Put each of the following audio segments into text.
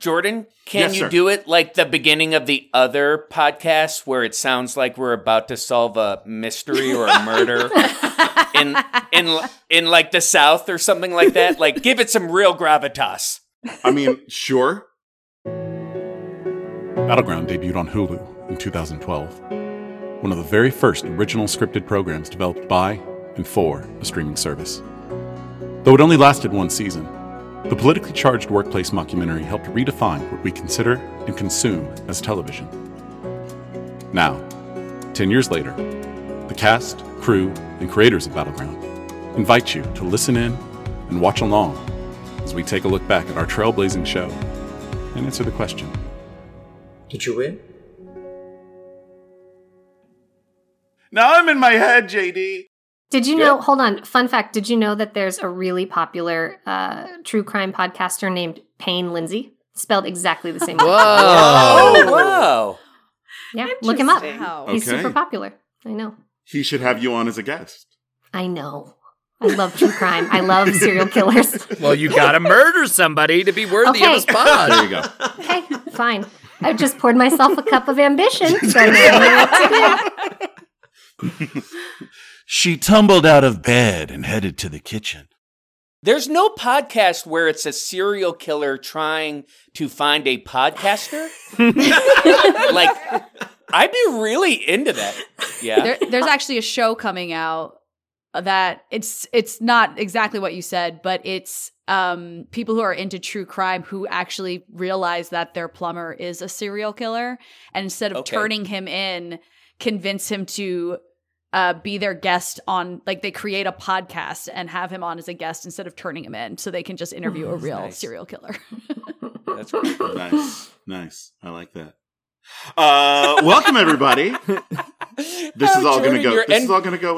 Jordan, can you do it like the beginning of the other podcast where it sounds like we're about to solve a mystery or a murder in like the South or something like that? Like, give it some real gravitas. I mean, sure. Battleground debuted on Hulu in 2012. One of the very first original scripted programs developed by and for a streaming service. Though it only lasted one season, the politically charged workplace mockumentary helped redefine what we consider and consume as television. Now, 10 years later, the cast, crew, and creators of Battleground invite you to listen in and watch along as we take a look back at our trailblazing show and answer the question. Did you win? Now I'm in my head, JD. Did you know, hold on, fun fact, did you know that there's a really popular true crime podcaster named Payne Lindsay? Spelled exactly the same way. Whoa. Whoa. Yeah, look him up. Okay. He's super popular. I know. He should have you on as a guest. I know. I love true crime. I love serial killers. Well, you gotta murder somebody to be worthy of a spot. There you go. Okay, fine. I've just poured myself a cup of ambition. So I don't know what to do. She tumbled out of bed and headed to the kitchen. There's no podcast where it's a serial killer trying to find a podcaster. Like, I'd be really into that. Yeah, there's actually a show coming out that it's not exactly what you said, but it's people who are into true crime who actually realize that their plumber is a serial killer, and instead of turning him in, convince him to be their guest on, like, they create a podcast and have him on as a guest instead of turning him in, so they can just interview a real serial killer. That's pretty cool. Nice. I like that. Welcome, everybody. This is all going to go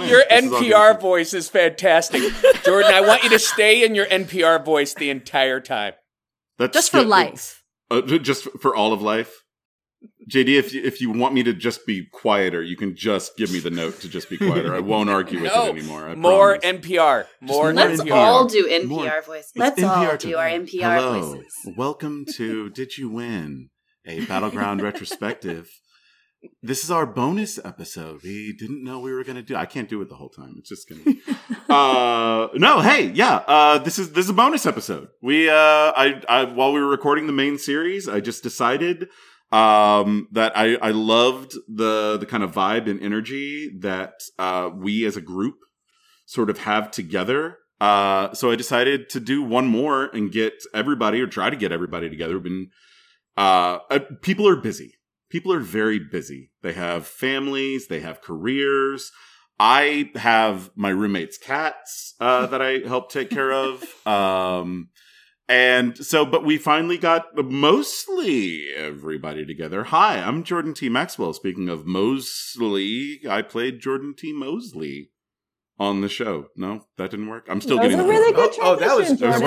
in. Your NPR voice is fantastic. Jordan, I want you to stay in your NPR voice the entire time. Just for life. Just for all of life. JD, if you want me to just be quieter, you can just give me the note to just be quieter. I won't argue with it anymore. More NPR. Let's all do NPR voices. Let's all do our NPR voices. Welcome to Did You Win? A Battleground retrospective. This is our bonus episode. We didn't know we were going to do. I can't do it the whole time. It's just going to. This is a bonus episode. We while we were recording the main series, I just decided that I loved the kind of vibe and energy that we as a group sort of have together. So I decided to do one more and get everybody, or try to get everybody together. People are busy. People are very busy. They have families. They have careers. I have my roommate's cats that I help take care of. And so, but we finally got mostly everybody together. Hi, I'm Jordan T. Maxwell. Speaking of Mosley, I played Jordan T. Mosley on the show. No, that didn't work. I'm still getting it. That was a really good try. Oh, that was good. That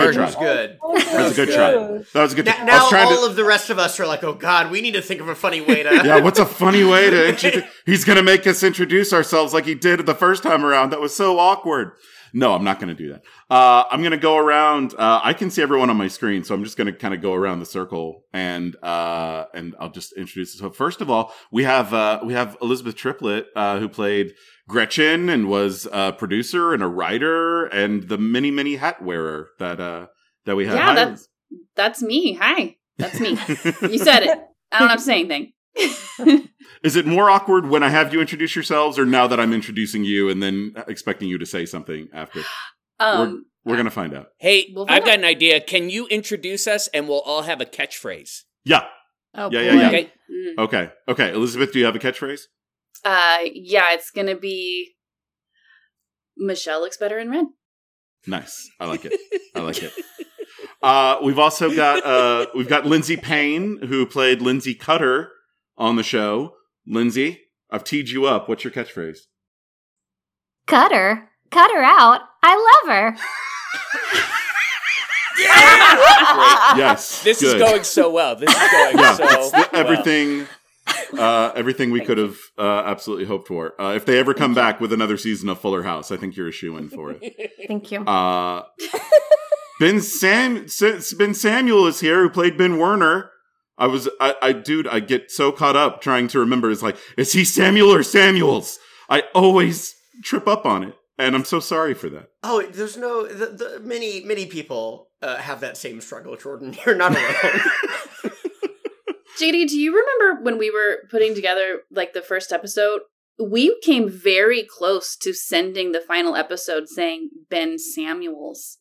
was a good try. That was a good try. Now all of the rest of us are like, oh, God, we need to think of a funny way to. Yeah, what's a funny way to introduce. He's going to make us introduce ourselves like he did the first time around. That was so awkward. No, I'm not going to do that. I'm going to go around. I can see everyone on my screen, so I'm just going to kind of go around the circle, and I'll just introduce. So first of all, we have Elizabeth Triplett, who played Gretchen and was a producer and a writer and the many, many hat wearer that we have. Yeah, that's me. Hi, that's me. You said it. I don't have to say anything. Is it more awkward when I have you introduce yourselves, or now that I'm introducing you and then expecting you to say something after? We're going to find out. Hey, I've got an idea. Can you introduce us and we'll all have a catchphrase? Yeah. Oh, yeah. Okay. Mm. Okay. Elizabeth, do you have a catchphrase? Yeah, it's going to be Michelle looks better in red. Nice. I like it. We've also got Lindsay Payne, who played Lindsay Cutter on the show. Lindsay, I've teed you up. What's your catchphrase? Cut her out. I love her. Yeah! Yes. This is going so well. Everything. Everything we could have absolutely hoped for. If they ever come back with another season of Fuller House, I think you're a shoo-in for it. Thank you. Ben Samuel is here, who played Ben Werner. I get so caught up trying to remember. It's like, is he Samuel or Samuels? I always trip up on it, and I'm so sorry for that. Oh, there's no, the many people have that same struggle, Jordan. You're not alone. JD, do you remember when we were putting together, like, the first episode? We came very close to sending the final episode saying Ben Samuels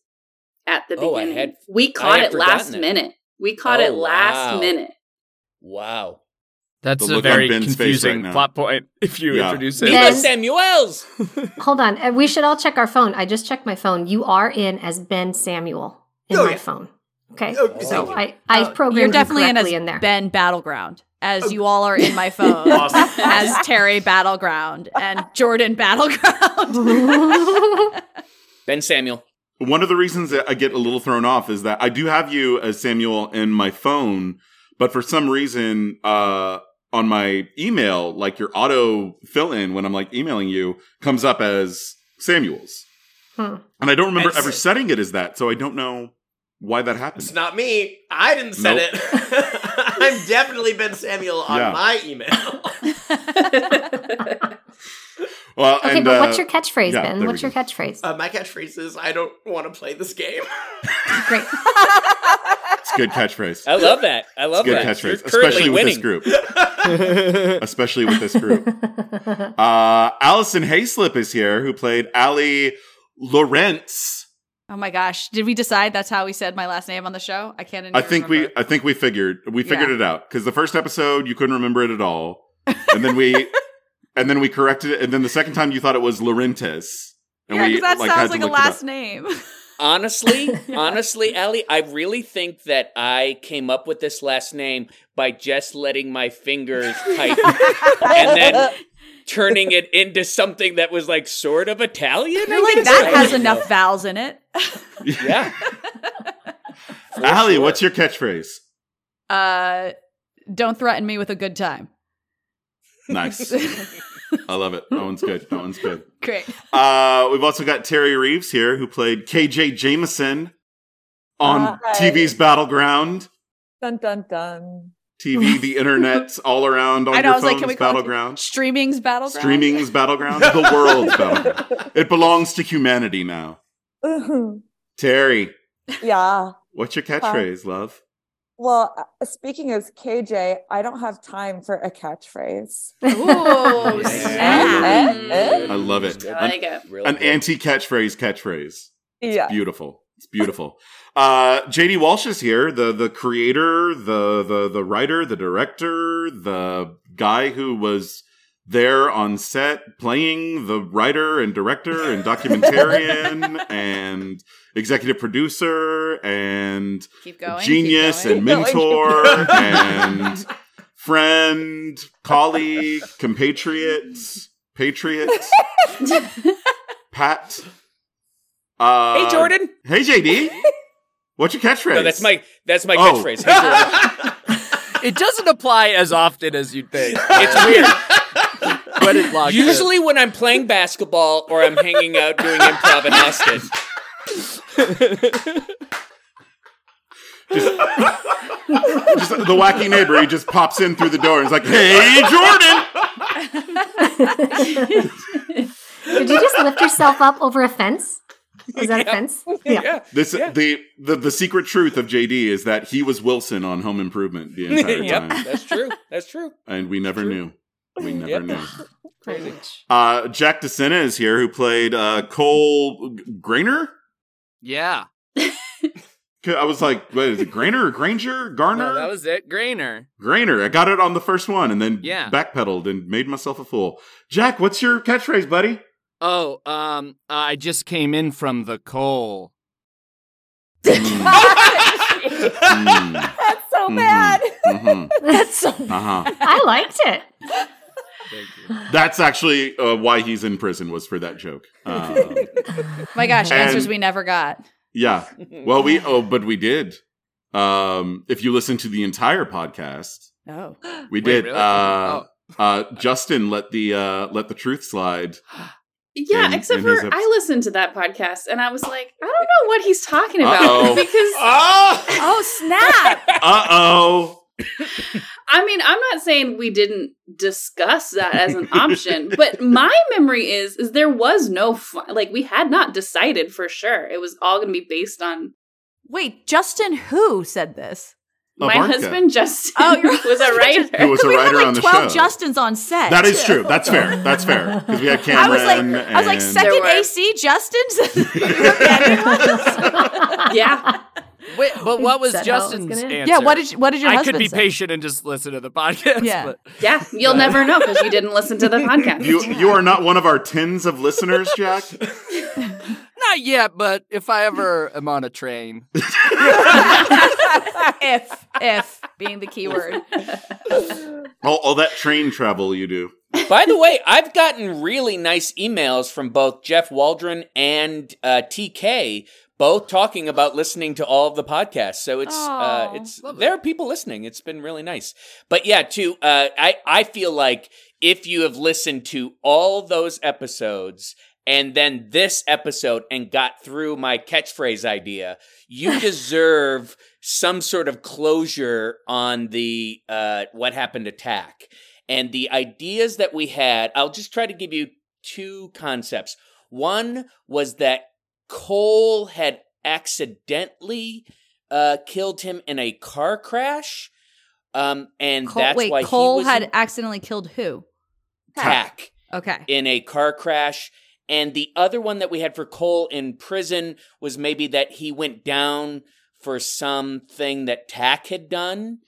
at the beginning. We caught it last minute. Wow. That's a very confusing right plot point if you introduce it. Ben Samuels! Hold on. We should all check our phone. I just checked my phone. You are in as Ben Samuel in my phone. Okay, so I programmed you correctly in there. Ben Battleground, as you all are in my phone, awesome. As Teri Battleground and Jordan Battleground. Ben Samuel. One of the reasons that I get a little thrown off is that I do have you as Samuel in my phone, but for some reason on my email, like your auto fill-in when I'm like emailing you comes up as Samuels. And I don't remember ever setting it as that, so I don't know why that happened. It's not me. I didn't set it. I've definitely been Samuel on my email. Well, okay, but what's your catchphrase, Ben? What's your catchphrase? My catchphrase is, I don't want to play this game. Great. It's a good catchphrase. I love that. It's a good catchphrase, especially with this group. Allison Hayslip is here, who played Ali Laurents. Oh my gosh! Did we decide that's how we said my last name on the show? I think we figured it out, because the first episode you couldn't remember it at all, and then we corrected it, and then the second time you thought it was Laurentes. Because that sounds like a last name. Honestly, Ellie, I really think that I came up with this last name by just letting my fingers type, and then turning it into something that was like sort of Italian. You're like, that has enough vowels in it. Yeah. Allie, what's your catchphrase? Don't threaten me with a good time. Nice. I love it. That one's good. Great. We've also got Teri Reeves here, who played KJ Jameson on TV's Battleground. Dun, dun, dun. TV, the internet's all around on your phone's Battleground. Streaming's Battleground. The world's Battleground. It belongs to humanity now. Mm-hmm. Teri. Yeah. What's your catchphrase, love? Well, speaking as KJ, I don't have time for a catchphrase. Ooh. I love it. I like it. An anti-catchphrase. Yeah. It's beautiful. It's beautiful. JD Walsh is here, the creator, the writer, the director, the guy who was there on set playing the writer and director and documentarian and executive producer and genius and mentor and friend, colleague, patriot, Pat. Hey, Jordan. Hey, JD. What's your catchphrase? No, that's my catchphrase. Hey, Jordan. It doesn't apply as often as you'd think. It's weird. But it locks usually in. When I'm playing basketball or I'm hanging out doing improv in Austin. Just the wacky neighbor, he just pops in through the door and is like, hey, Jordan! Did you just lift yourself up over a fence? Is that a fence? Yeah. The secret truth of JD is that he was Wilson on Home Improvement the entire time. That's true. And we never knew. We never knew. Crazy. Jack DeSena is here, who played Cole Grainer? Yeah. I was like, wait, is it Grainer or Granger? Garner? No, that was it. Grainer. I got it on the first one and then backpedaled and made myself a fool. Jack, what's your catchphrase, buddy? Oh, I just came in from the coal. That's so bad. Mm-hmm. That's so bad. I liked it. Thank you. That's actually why he's in prison, was for that joke. My gosh, answers we never got. Yeah. Well, but we did. If you listen to the entire podcast. Oh. We did. Wait, really? Justin let the truth slide. Yeah, I listened to that podcast and I was like, I don't know what he's talking about. Uh-oh. Because snap. I mean, I'm not saying we didn't discuss that as an option, but my memory is there was no we had not decided for sure. It was all going to be based on. Wait, Justin who said this? My husband, Justin, was a writer. Who was a writer on the show. We had 12 Justins on set. That is true. That's fair. That's fair. Because we had Cameron. I was like, second AC Justins? Yeah. Wait, but what was Justin's answer? Yeah, what did your husband say? I could be patient and just listen to the podcast. Yeah, but, you'll never know because you didn't listen to the podcast. You are not one of our tens of listeners, Jack? Not yet, but if I ever am on a train. if being the key word. All that train travel you do. By the way, I've gotten really nice emails from both Jeff Waldron and TK, both talking about listening to all of the podcasts. So it's there are people listening. It's been really nice. But yeah, I feel like if you have listened to all those episodes and then this episode and got through my catchphrase idea, you deserve some sort of closure on the what happened to Tak. And the ideas that we had, I'll just try to give you two concepts. One was that Cole had accidentally killed him in a car crash. Cole had accidentally killed who? Tak. Okay. In a car crash. And the other one that we had for Cole in prison was maybe that he went down for something that Tak had done.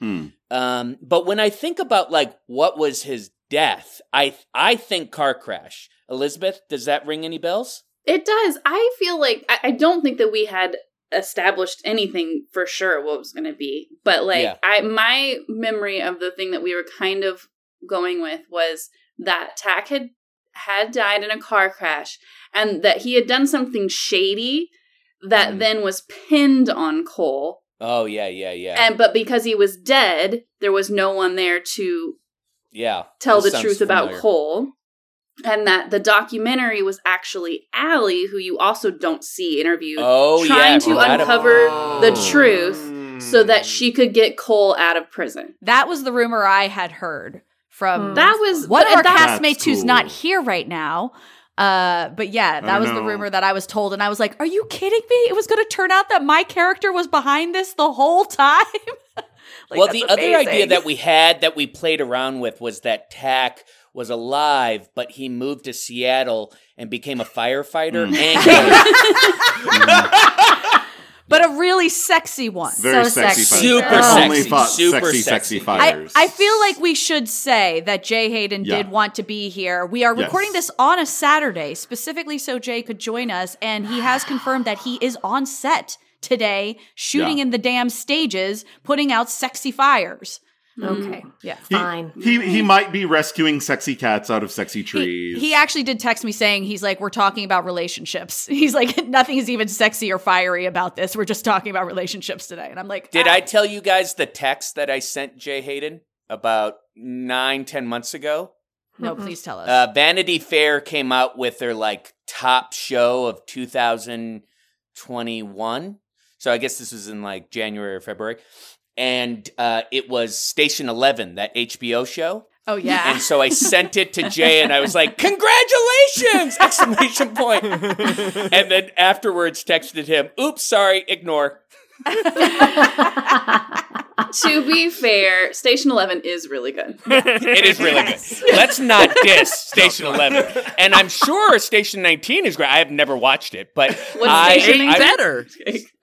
But when I think about what was his death, I think car crash. Elizabeth, does that ring any bells? It does. I feel like I don't think that we had established anything for sure what it was going to be. But my memory of the thing that we were kind of going with was that Tak had died in a car crash and that he had done something shady that then was pinned on Cole. Oh, yeah. But because he was dead, there was no one there to tell the truth about Cole. And that the documentary was actually Ali, who you also don't see interviewed, trying to uncover the truth so that she could get Cole out of prison. That was the rumor I had heard from one of our castmates who's not here right now. But yeah, that was the rumor that I was told. And I was like, are you kidding me? It was going to turn out that my character was behind this the whole time? The other idea that we had that we played around with was that Tak was alive, but he moved to Seattle and became a firefighter. But a really sexy one. Very sexy. Super sexy fighters. I feel like we should say that Jay Hayden did want to be here. We are recording this on a Saturday, specifically so Jay could join us, and he has confirmed that he is on set today, shooting in the damn stages, putting out sexy fires. Okay. Yeah. Fine. He might be rescuing sexy cats out of sexy trees. He actually did text me saying he's like, we're talking about relationships. He's like, nothing is even sexy or fiery about this. We're just talking about relationships today. And I'm like, did I tell you guys the text that I sent Jay Hayden about 9-10 months ago? No, please tell us. Vanity Fair came out with their top show of 2021. So I guess this was in January or February. And it was Station 11, that HBO show. Oh, yeah. And so I sent it to Jay and I was like, congratulations! ! And then afterwards texted him, oops, sorry, ignore. To be fair, Station 11 is really good. It is really good. Let's not diss Station 11. And I'm sure Station 19 is great. I have never watched it, but better.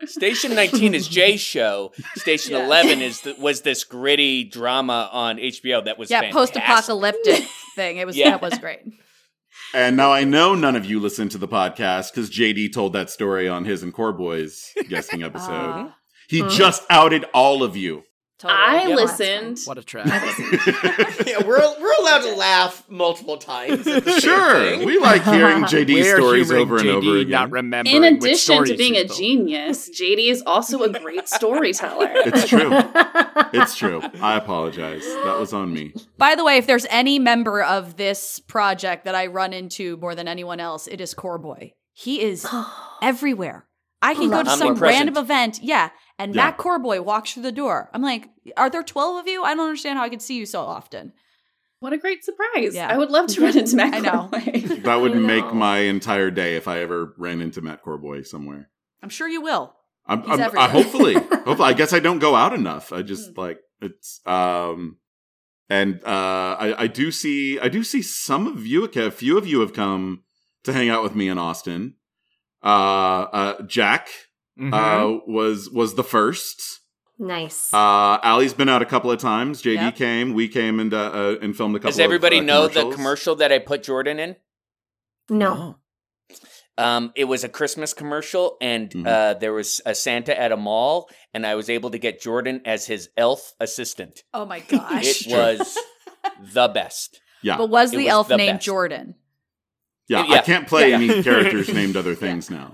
Station 19 is Jay's show. Station 11 was this gritty drama on HBO that was fantastic. Post-apocalyptic thing. It was that was great. And now I know none of you listen to the podcast because JD told that story on his and Corboy's guesting episode. He just outed all of you. Totally. I listened. What a track. Yeah, we're allowed to laugh multiple times. Sure. We like hearing JD's stories over and over again. Not remembering in addition to being a genius, JD is also a great storyteller. It's true. It's true. I apologize. That was on me. By the way, if there's any member of this project that I run into more than anyone else, it is Corboy. He is everywhere. I can go to some random event. Yeah. And Matt Corboy walks through the door. I'm like, are there 12 of you? I don't understand how I could see you so often. What a great surprise. Yeah. I would love to run into Matt Corboy. That would make my entire day if I ever ran into Matt Corboy somewhere. I'm sure you will. Hopefully. I guess I don't go out enough. I just like, it's, and I do see some of you, a few of you have come to hang out with me in Austin. Jack. Mm-hmm. Was the first. Nice. Allie's been out a couple of times. JD came. We came and filmed a couple of commercials. Does everybody know the commercial that I put Jordan in? No. It was a Christmas commercial, and there was a Santa at a mall, and I was able to get Jordan as his elf assistant. Oh my gosh. It was the best. Yeah. But was the elf named Jordan? Yeah, I can't play any characters named other things now.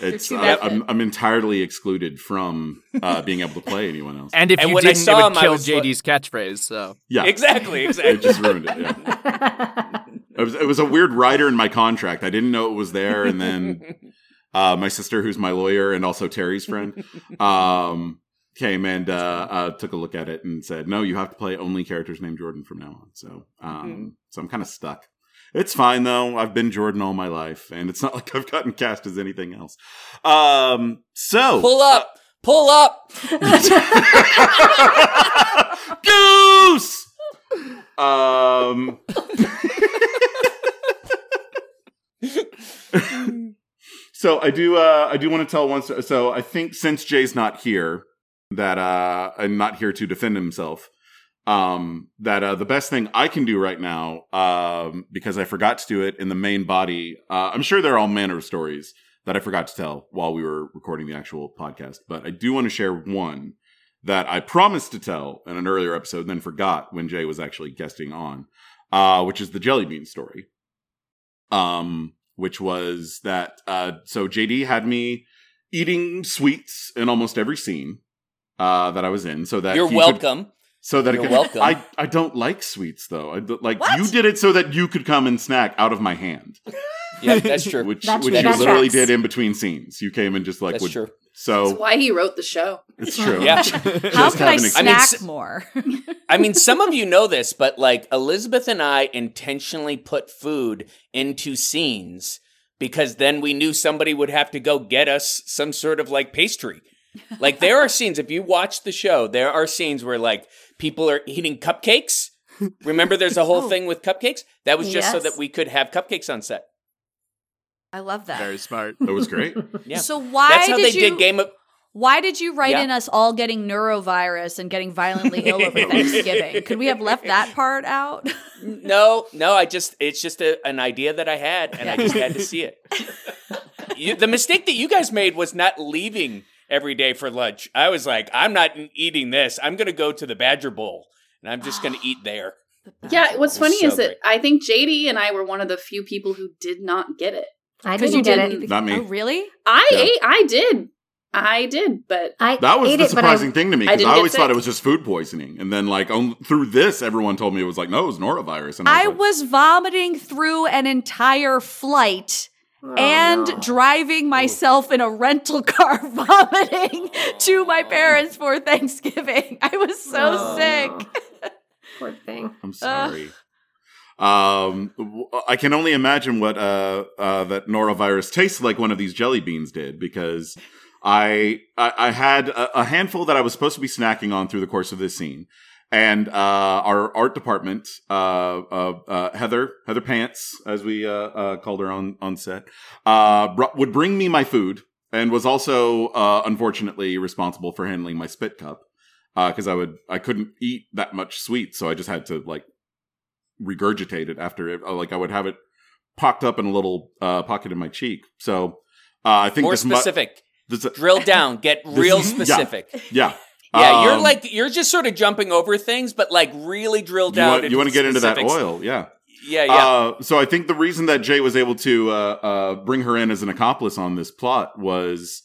It's, I'm entirely excluded from being able to play anyone else. And if you didn't, it would kill JD's catchphrase. So. Yeah. Exactly. It just ruined it, yeah. It was a weird rider in my contract. I didn't know it was there. And then my sister, who's my lawyer and also Terry's friend, came and took a look at it and said, no, you have to play only characters named Jordan from now on. So, so I'm kind of stuck. It's fine, though. I've been Jordan all my life, and it's not like I've gotten cast as anything else. So... Pull up! Goose! So I do want to tell one... So I think since Jay's not here, that I'm not here to defend himself... that the best thing I can do right now, because I forgot to do it in the main body, I'm sure there are all manner of stories that I forgot to tell while we were recording the actual podcast, but I do want to share one that I promised to tell in an earlier episode and then forgot when Jay was actually guesting on, which is the jelly bean story, which was that, so JD had me eating sweets in almost every scene that I was in. So that you're welcome. Welcome. I don't like sweets, though. You did it so that you could come and snack out of my hand. Yeah, that's true. Which you literally did in between scenes. You came and just like... That's true. So that's why he wrote the show. It's true. Yeah. How can I snack more? I mean, some of you know this, but like Elizabeth and I intentionally put food into scenes because then we knew somebody would have to go get us some sort of like pastry. Like there are scenes, if you watch the show, there are scenes where like people are eating cupcakes. Remember there's a whole thing with cupcakes? That was just so that we could have cupcakes on set. I love that. Very smart. That was great. Yeah. So why That's how did they you, did Game of Why did you write in us all getting neurovirus and getting violently ill over Thanksgiving? Could we have left that part out? No, it's just an idea that I had and I just had to see it. The mistake that you guys made was not leaving every day for lunch. I was like, I'm not eating this. I'm going to go to the Badger Bowl, and I'm just going to eat there. Yeah, what's funny is that I think JD and I were one of the few people who did not get it. I didn't get it. Not me. Oh, really? I ate. I did, but... That was the surprising thing to me, because I always thought it was just food poisoning. And then, like, through this, everyone told me it was like, no, it was norovirus. And I was vomiting through an entire flight... driving myself in a rental car, vomiting to my parents for Thanksgiving. I was so sick. Poor thing. I'm sorry. I can only imagine what that norovirus tastes like. One of these jelly beans did, because I had a handful that I was supposed to be snacking on through the course of this scene, and our art department, Heather Pants, as we called her on set, would bring me my food and was also unfortunately responsible for handling my spit cup, because I couldn't eat that much sweet, so I just had to like regurgitate it after it, like I would have it pocked up in a little pocket in my cheek. So I think more specific. Drill down. Get real specific. Yeah. Yeah, you're like, you're just sort of jumping over things, but like really drilled down into specifics. Into that oil, yeah. Yeah, yeah. So I think the reason that Jay was able to bring her in as an accomplice on this plot was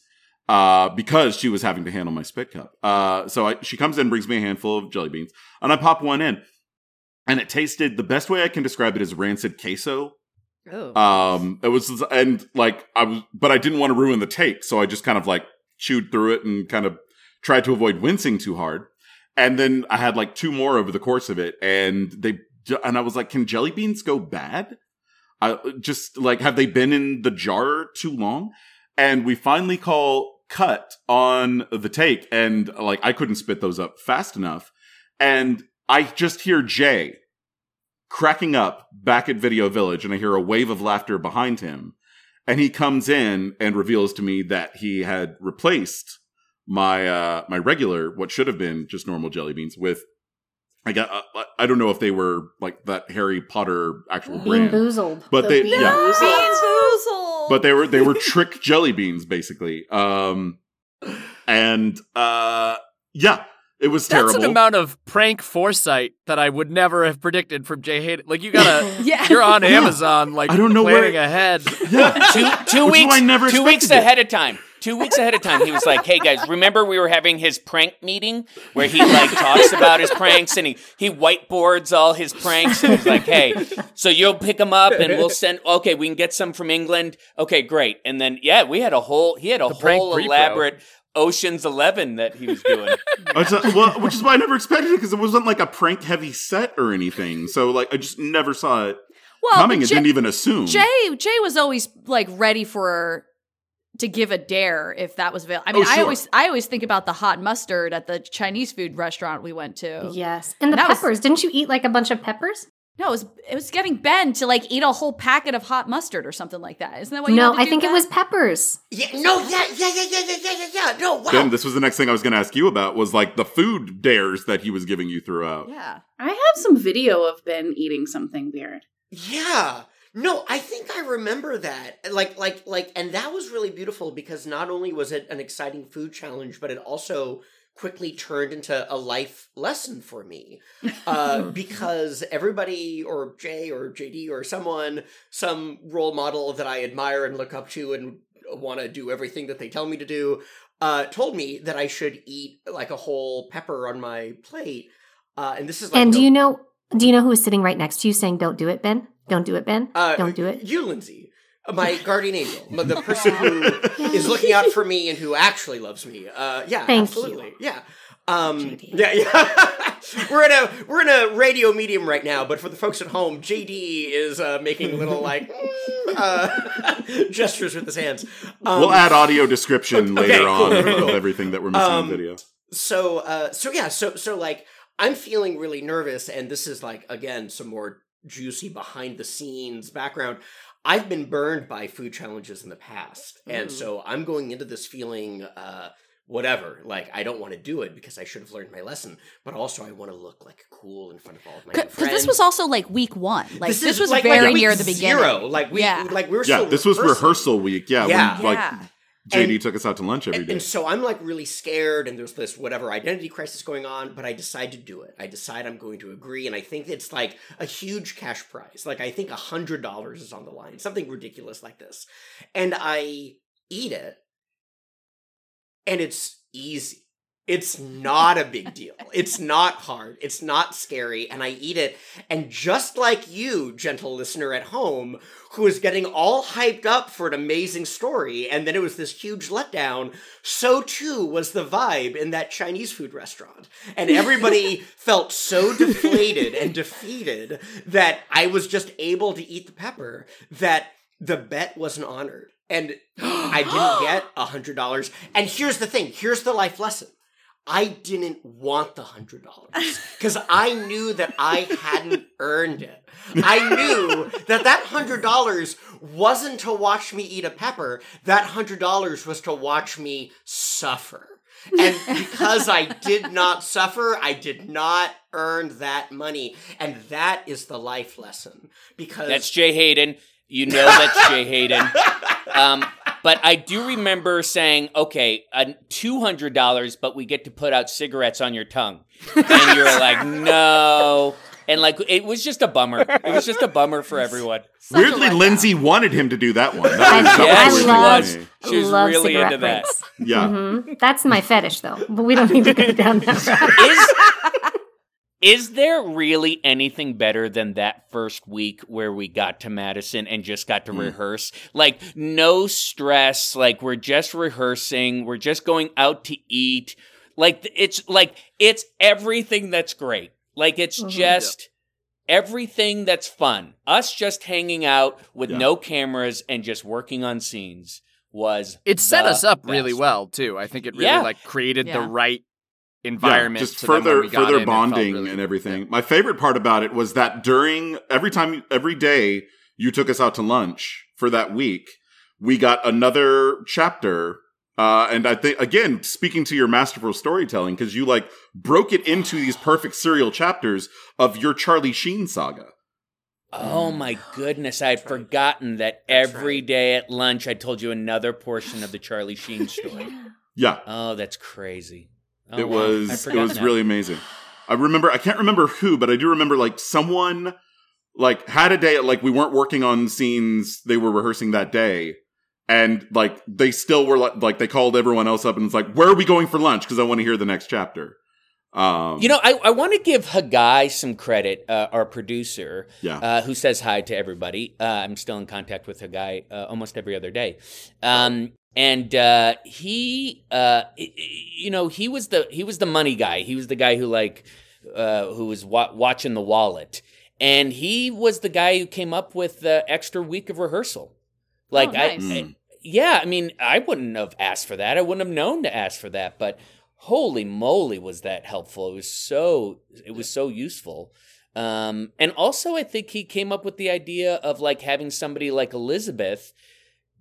because she was having to handle my spit cup. So she comes in, brings me a handful of jelly beans, and I pop one in. And it tasted, the best way I can describe it is rancid queso. Oh. It was, and like, but I didn't want to ruin the take, so I just kind of like chewed through it and kind of tried to avoid wincing too hard. And then I had like two more over the course of it, and I was like, can jelly beans go bad? Have they been in the jar too long? And we finally call cut on the take, and like, I couldn't spit those up fast enough. And I just hear Jay cracking up back at Video Village, and I hear a wave of laughter behind him. And he comes in and reveals to me that he had replaced my my regular, what should have been just normal jelly beans, with I don't know if they were like that Harry Potter actual brand, Beanboozled, but Beanboozled. But they were trick jelly beans basically, and it was terrible. That's an amount of prank foresight that I would never have predicted from Jay Hayden. Like, you gotta, you're on Amazon, like, I don't know, planning ahead. Yeah. Two weeks ahead of time, he was like, hey, guys, remember we were having his prank meeting where he, like, talks about his pranks and he whiteboards all his pranks. And he's like, hey, so you'll pick them up and we'll send, okay, we can get some from England. Okay, great. And then, yeah, he had a whole elaborate Ocean's 11 that he was doing. Well, which is why I never expected it, because it wasn't, like, a prank-heavy set or anything. So, like, I just never saw it coming and didn't even assume. Jay was always, like, ready for to give a dare if that was available. I mean, sure. I always think about the hot mustard at the Chinese food restaurant we went to. Yes, and the peppers. Didn't you eat like a bunch of peppers? No, it was getting Ben to like eat a whole packet of hot mustard or something like that. Isn't that what you had to do? No, I think it was peppers. Yeah. No, wow. Ben, this was the next thing I was going to ask you about, was like the food dares that he was giving you throughout. Yeah, I have some video of Ben eating something weird. Yeah. No, I think I remember that. Like, and that was really beautiful because not only was it an exciting food challenge, but it also quickly turned into a life lesson for me. Because everybody, or Jay or JD or someone, some role model that I admire and look up to and want to do everything that they tell me to do, told me that I should eat like a whole pepper on my plate. And this is like. And do you know who is sitting right next to you saying, "Don't do it, Ben"? Don't do it, Ben. Don't do it. You, Lindsay, my guardian angel, the person who is looking out for me and who actually loves me. Thank you. Yeah. Yeah. We're in a radio medium right now, but for the folks at home, JD is making little like gestures with his hands. We'll add audio description later on of everything that we're missing in the video. So like I'm feeling really nervous, and this is like again some more juicy behind the scenes background. I've been burned by food challenges in the past. And so I'm going into this feeling, whatever, like I don't want to do it because I should have learned my lesson, but also I want to look like cool in front of all of my friends. Because this was also like week one. Like this was like, very like near the beginning. Zero. Like we were still this was rehearsal week. Yeah. When, like JD took us out to lunch every day. And so I'm like really scared and there's this whatever identity crisis going on, but I decide to do it. I decide I'm going to agree. And I think it's like a huge cash prize. Like I think $100 is on the line, something ridiculous like this. And I eat it and it's easy. It's not a big deal. It's not hard. It's not scary. And I eat it. And just like you, gentle listener at home, who is getting all hyped up for an amazing story, and then it was this huge letdown, so too was the vibe in that Chinese food restaurant. And everybody felt so deflated and defeated that I was just able to eat the pepper, that the bet wasn't honored. And I didn't get $100. And here's the thing. Here's the life lesson. I didn't want the $100 because I knew that I hadn't earned it. I knew that $100 wasn't to watch me eat a pepper. That $100 was to watch me suffer. And because I did not suffer, I did not earn that money. And that is the life lesson. Because that's Jay Hayden. You know that's Jay Hayden. But I do remember saying, okay, $200, but we get to put out cigarettes on your tongue. And you're like, no. And like, it was just a bummer. It was just a bummer for everyone. Weirdly, Lindsay wanted him to do that one. She was really into that. Yeah. Mm-hmm. That's my fetish, though. But we don't need to go down that road. Is there really anything better than that first week where we got to Madison and just got to rehearse? Like, no stress. Like, we're just rehearsing. We're just going out to eat. Like, it's everything that's great. Like, it's just everything that's fun. Us just hanging out with no cameras and just working on scenes was it set us up really well, too. I think it really, like, created the right environment, just further bonding and everything. Yeah. My favorite part about it was that every day you took us out to lunch for that week, we got another chapter. And I think, again, speaking to your masterful storytelling, because you like broke it into these perfect serial chapters of your Charlie Sheen saga. Oh my goodness, I had forgotten that every day at lunch I told you another portion of the Charlie Sheen story. Yeah. Oh, that's crazy. Oh, it was really amazing. I can't remember who, but I do remember like someone like had a day, like we weren't working on scenes. They were rehearsing that day. And like, they still were like they called everyone else up and was like, where are we going for lunch? Cause I want to hear the next chapter. I want to give Hagai some credit, our producer, who says hi to everybody. I'm still in contact with Hagai, almost every other day. And he was the money guy. He was the guy who who was watching the wallet, and he was the guy who came up with the extra week of rehearsal. Like, I wouldn't have asked for that. I wouldn't have known to ask for that. But holy moly, was that helpful? It was so useful. And also, I think he came up with the idea of like having somebody like Elizabeth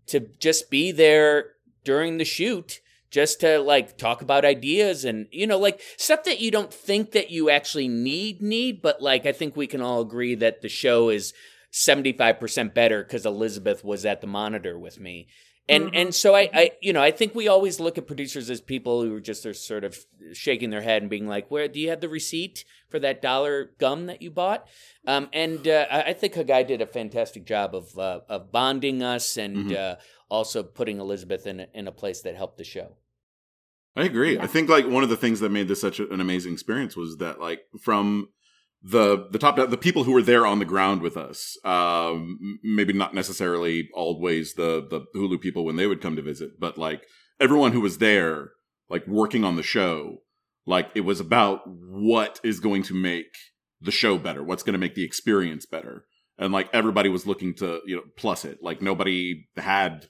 to just be there during the shoot, just to like talk about ideas and, you know, like stuff that you don't think that you actually need, but like, I think we can all agree that the show is 75% better because Elizabeth was at the monitor with me. And so I think we always look at producers as people who are just sort of shaking their head and being like, where do you have the receipt for that dollar gum that you bought? I think Hagai did a fantastic job of bonding us and also putting Elizabeth in a place that helped the show. I agree. Yeah. I think like one of the things that made this such an amazing experience was that like from the top, the people who were there on the ground with us, maybe not necessarily always the Hulu people when they would come to visit, but like everyone who was there, like working on the show, like it was about what is going to make the show better, what's going to make the experience better. And like everybody was looking to, you know, plus it. Like nobody had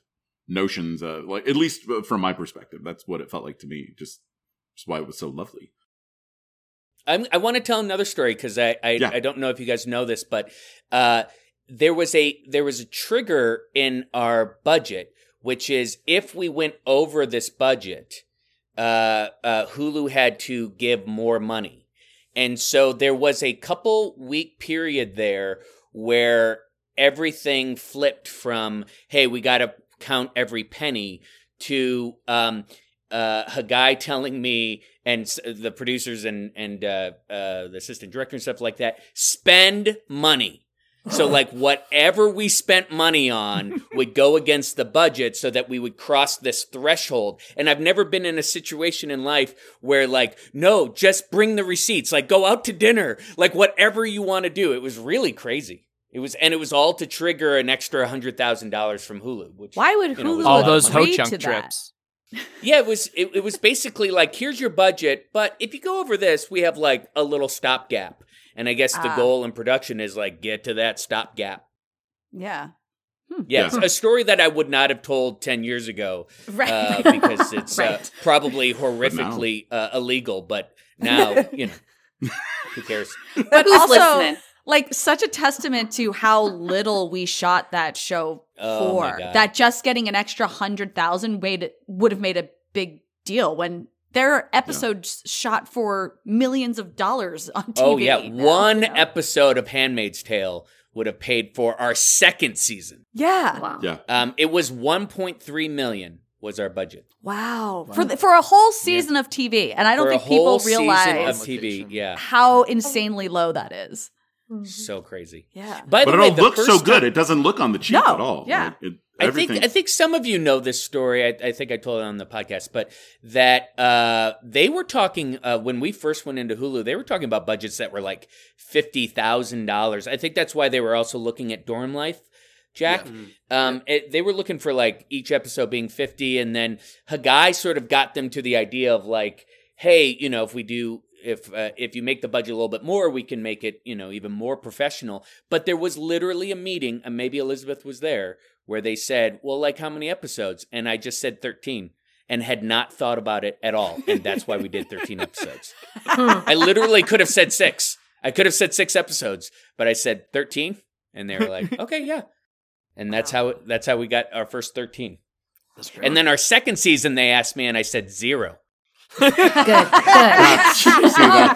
notions of, like, at least from my perspective, that's what it felt like to me, just why it was so lovely. I want to tell another story because I don't know if you guys know this, but there was a trigger in our budget, which is if we went over this budget, Hulu had to give more money. And so there was a couple week period there where everything flipped from, hey, we got to count every penny to Hagai telling me and the producers and the assistant director and stuff like that, spend money. So like whatever we spent money on would go against the budget so that we would cross this threshold. And I've never been in a situation in life where like, no, just bring the receipts, like go out to dinner, like whatever you want to do. It was really crazy. It was all to trigger an extra $100,000 from Hulu. Which, why would Hulu know, all those ho-chunk trips? Yeah, it was basically like, here's your budget, but if you go over this, we have like a little stopgap. And I guess the goal in production is like, get to that stopgap. Yeah. Yes, a story that I would not have told 10 years ago, right? Because it's probably horrifically illegal, but now, you know, who cares? But who's listening? Like, such a testament to how little we shot that show for. That just getting an extra 100,000 would have made a big deal when there are episodes shot for millions of dollars on TV. Oh, yeah. One episode of Handmaid's Tale would have paid for our second season. Yeah. Wow. Yeah. It was $1.3 million was our budget. Wow. Wow. For a whole season of TV. And I don't think people realize of TV, how insanely low that is. Mm-hmm. So crazy. Yeah. By but it way, all looks so good. It doesn't look on the cheap at all. Yeah. Like, I think some of you know this story. I think I told it on the podcast, but that they were talking when we first went into Hulu. They were talking about budgets that were like $50,000. I think that's why they were also looking at Dorm Life, Jack. Yeah. They were looking for like each episode being 50, and then Hagai sort of got them to the idea of like, hey, you know, if you make the budget a little bit more, we can make it, you know, even more professional. But there was literally a meeting, and maybe Elizabeth was there, where they said, well, like how many episodes? And I just said 13 and had not thought about it at all. And that's why we did 13 episodes. I literally could have said 6. I could have said 6 episodes, but I said 13. And they were like, okay, yeah. And that's how we got our first 13. And then our second season, they asked me and I said 0. Good. That's what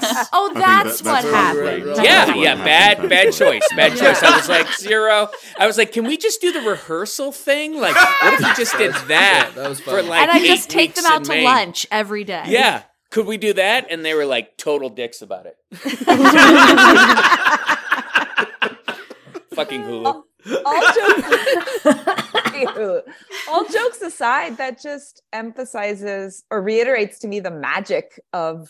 happened. Bad choice. Bad choice. I was like 0. I was like, can we just do the rehearsal thing? Like, what if we just did that? Yeah, that was for like and I just take them out to lunch every day. Yeah. Could we do that? And they were like total dicks about it. Fucking Hulu. All jokes aside, that just emphasizes or reiterates to me the magic of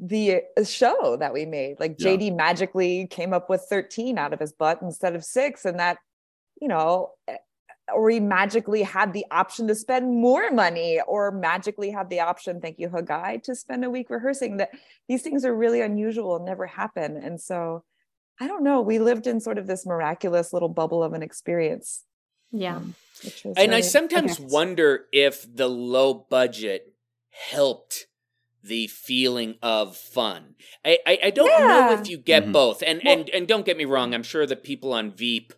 the show that we made. Like JD magically came up with 13 out of his butt instead of 6, and that, you know, or he magically had the option to spend more money, or magically had the option, thank you, Hagai, to spend a week rehearsing. That these things are really unusual and never happen. And so I don't know. We lived in sort of this miraculous little bubble of an experience. Yeah. And I sometimes wonder if the low budget helped the feeling of fun. I don't know if you get both. And don't get me wrong. I'm sure the people on Veep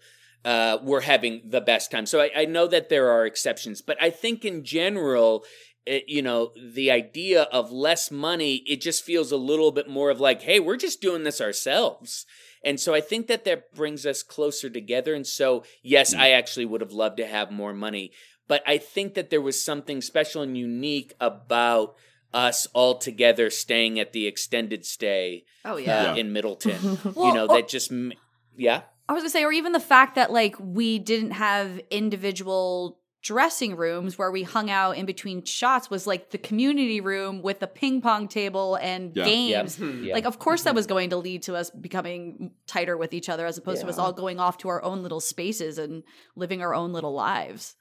were having the best time. So I know that there are exceptions. But I think in general, you know, the idea of less money, it just feels a little bit more of like, hey, we're just doing this ourselves. And so I think that brings us closer together. And so, yes, I actually would have loved to have more money. But I think that there was something special and unique about us all together staying at the extended stay in Middleton. Well, you know, that just, I was going to say, or even the fact that, like, we didn't have individual dressing rooms where we hung out in between shots was like the community room with the ping pong table and games. Yeah. Like, of course that was going to lead to us becoming tighter with each other as opposed to us all going off to our own little spaces and living our own little lives.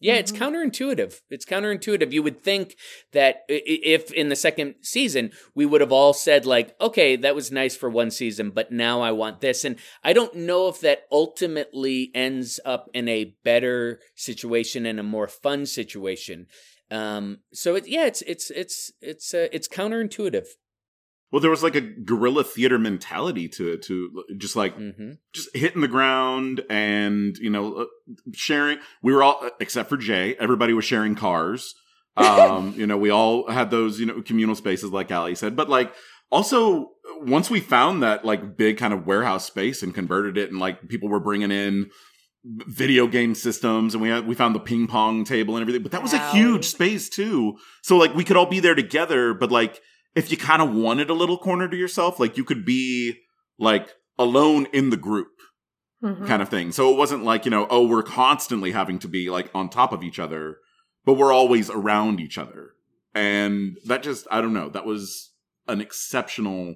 Yeah, it's counterintuitive. You would think that if in the second season, we would have all said like, okay, that was nice for one season, but now I want this. And I don't know if that ultimately ends up in a better situation and a more fun situation. It's counterintuitive. Well, there was like a guerrilla theater mentality to it, to just like just hitting the ground and, you know, sharing. We were all, except for Jay, everybody was sharing cars. You know, we all had those, you know, communal spaces like Ali said. But like also once we found that like big kind of warehouse space and converted it and like people were bringing in video game systems and we found the ping pong table and everything. But that was a huge space too. So like we could all be there together, but like, if you kind of wanted a little corner to yourself, like you could be like alone in the group kind of thing. So it wasn't like, you know, oh, we're constantly having to be like on top of each other, but we're always around each other. And that just, I don't know, that was an exceptional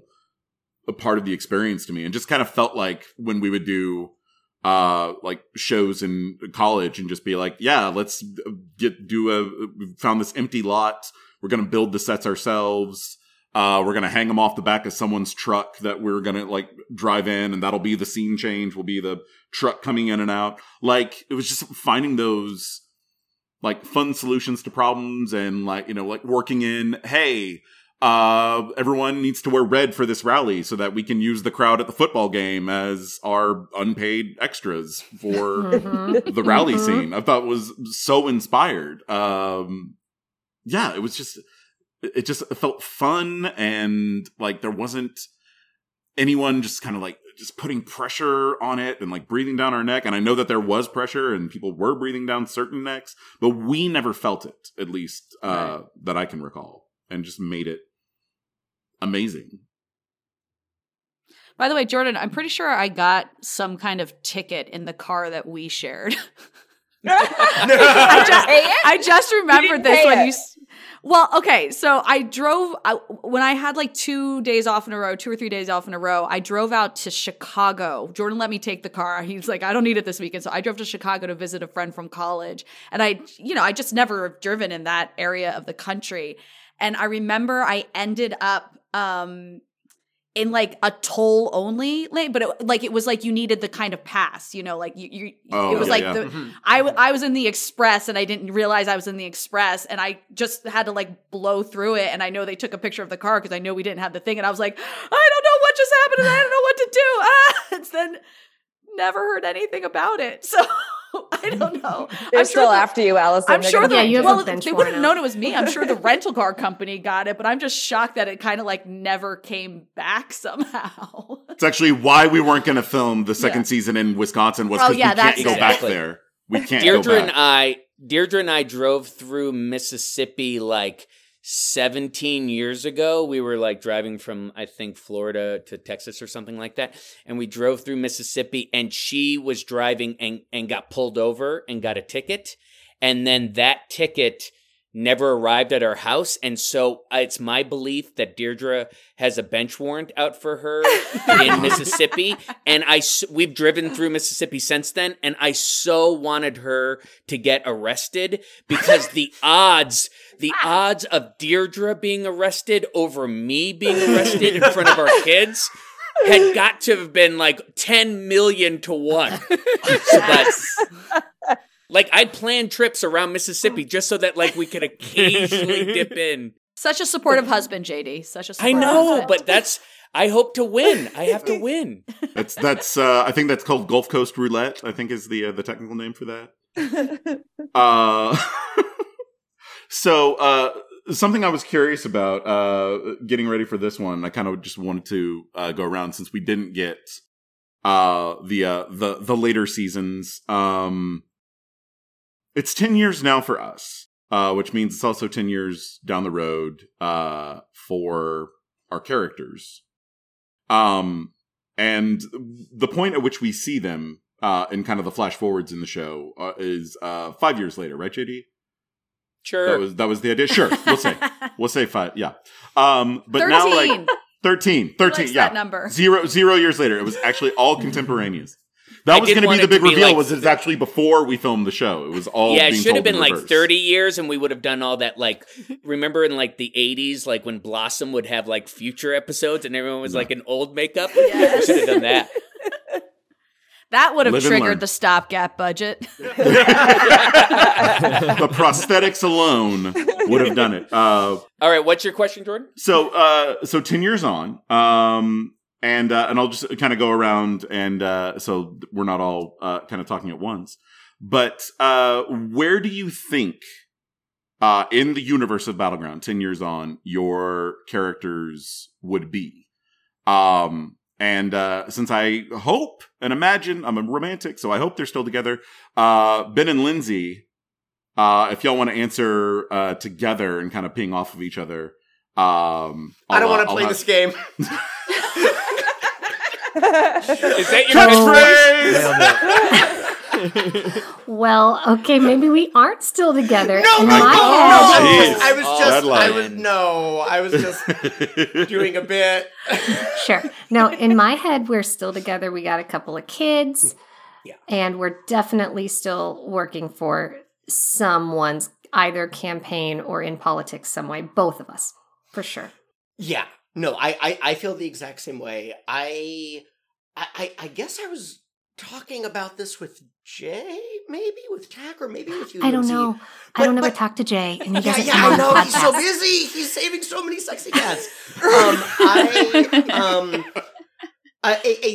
part of the experience to me. And just kind of felt like when we would do like shows in college and just be like, yeah, let's found this empty lot. We're going to build the sets ourselves. We're going to hang them off the back of someone's truck that we're going to like drive in, and that'll be the scene change, will be the truck coming in and out. Like it was just finding those like fun solutions to problems and like, you know, like working in, hey, everyone needs to wear red for this rally so that we can use the crowd at the football game as our unpaid extras for the rally scene. I thought it was so inspired. Yeah, it just felt fun, and like there wasn't anyone just kind of like just putting pressure on it and like breathing down our neck. And I know that there was pressure and people were breathing down certain necks, but we never felt it, at least right. that I can recall, and just made it amazing. By the way, Jordan, I'm pretty sure I got some kind of ticket in the car that we shared. I just remembered this when you... Well, okay, so I drove, when I had like 2 days off in a row, 2 or 3 days off in a row, I drove out to Chicago. Jordan let me take the car. He's like, I don't need it this weekend. So I drove to Chicago to visit a friend from college. And I just never have driven in that area of the country. And I remember I ended up in like a toll only lane, but it was like you needed the kind of pass, like you oh, it was yeah, like yeah. The, I was in the express and I didn't realize I was in the express, and I just had to like blow through it. And I know they took a picture of the car because I know we didn't have the thing, and I was like, I don't know what just happened and I don't know what to do. It's then never heard anything about it. So I don't know. I'm still sure after you, Allison. I'm sure they wouldn't have known it was me. I'm sure the rental car company got it, but I'm just shocked that it kind of like never came back somehow. It's actually why we weren't going to film the second season in Wisconsin, was because we can't go back there. We can't go back. Deirdre and I drove through Mississippi like 17 years ago. We were like driving from, I think, Florida to Texas or something like that. And we drove through Mississippi, and she was driving and got pulled over and got a ticket. And then that ticket never arrived at our house. And so it's my belief that Deirdre has a bench warrant out for her in Mississippi. And we've driven through Mississippi since then. And I so wanted her to get arrested, because the odds of Deirdre being arrested over me being arrested in front of our kids had got to have been like 10 million to one. But, like, I'd plan trips around Mississippi just so that, like, we could occasionally dip in. Such a supportive husband, JD. Such a supportive husband. But I hope to win. I have to win. That's I think that's called Gulf Coast roulette, I think is the technical name for that. So something I was curious about getting ready for this one, I kind of just wanted to go around, since we didn't get the later seasons. It's 10 years now for us, which means it's also 10 years down the road for our characters. And the point at which we see them in kind of the flash forwards in the show is 5 years later, right, JD? Sure. That was the idea. Sure. We'll say five. Yeah. But 13. Now, like 13. 13. He likes that number. 0 years later. It was actually all contemporaneous. That was going to be the big reveal, was it's actually before we filmed the show. It was all being told in reverse. Yeah, it should have been like 30 years, and we would have done all that, like, remember in, like, the 80s, like, when Blossom would have, like, future episodes, and everyone was, like, in old makeup? Yes. We should have done that. That would have triggered the stopgap budget. The prosthetics alone would have done it. All right, what's your question, Jordan? So 10 years on, and I'll just kind of go around, and so we're not all kind of talking at once. But where do you think, in the universe of Battleground, 10 years on, your characters would be? And since I hope and imagine, I'm a romantic, so I hope they're still together. Ben and Lindsay, if y'all want to answer together and kind of ping off of each other. I don't want to play this game. Is that your catchphrase? Well, okay, maybe we aren't still together. I was just doing a bit. Sure. No, in my head, we're still together. We got a couple of kids, and we're definitely still working for someone's either campaign or in politics some way. Both of us, for sure. Yeah. No, I feel the exact same way. I guess I was talking about this with Jay, maybe with Tak, or maybe with you. I don't know. I don't ever talk to Jay. And he doesn't I know. He's so busy. He's saving so many sexy cats. A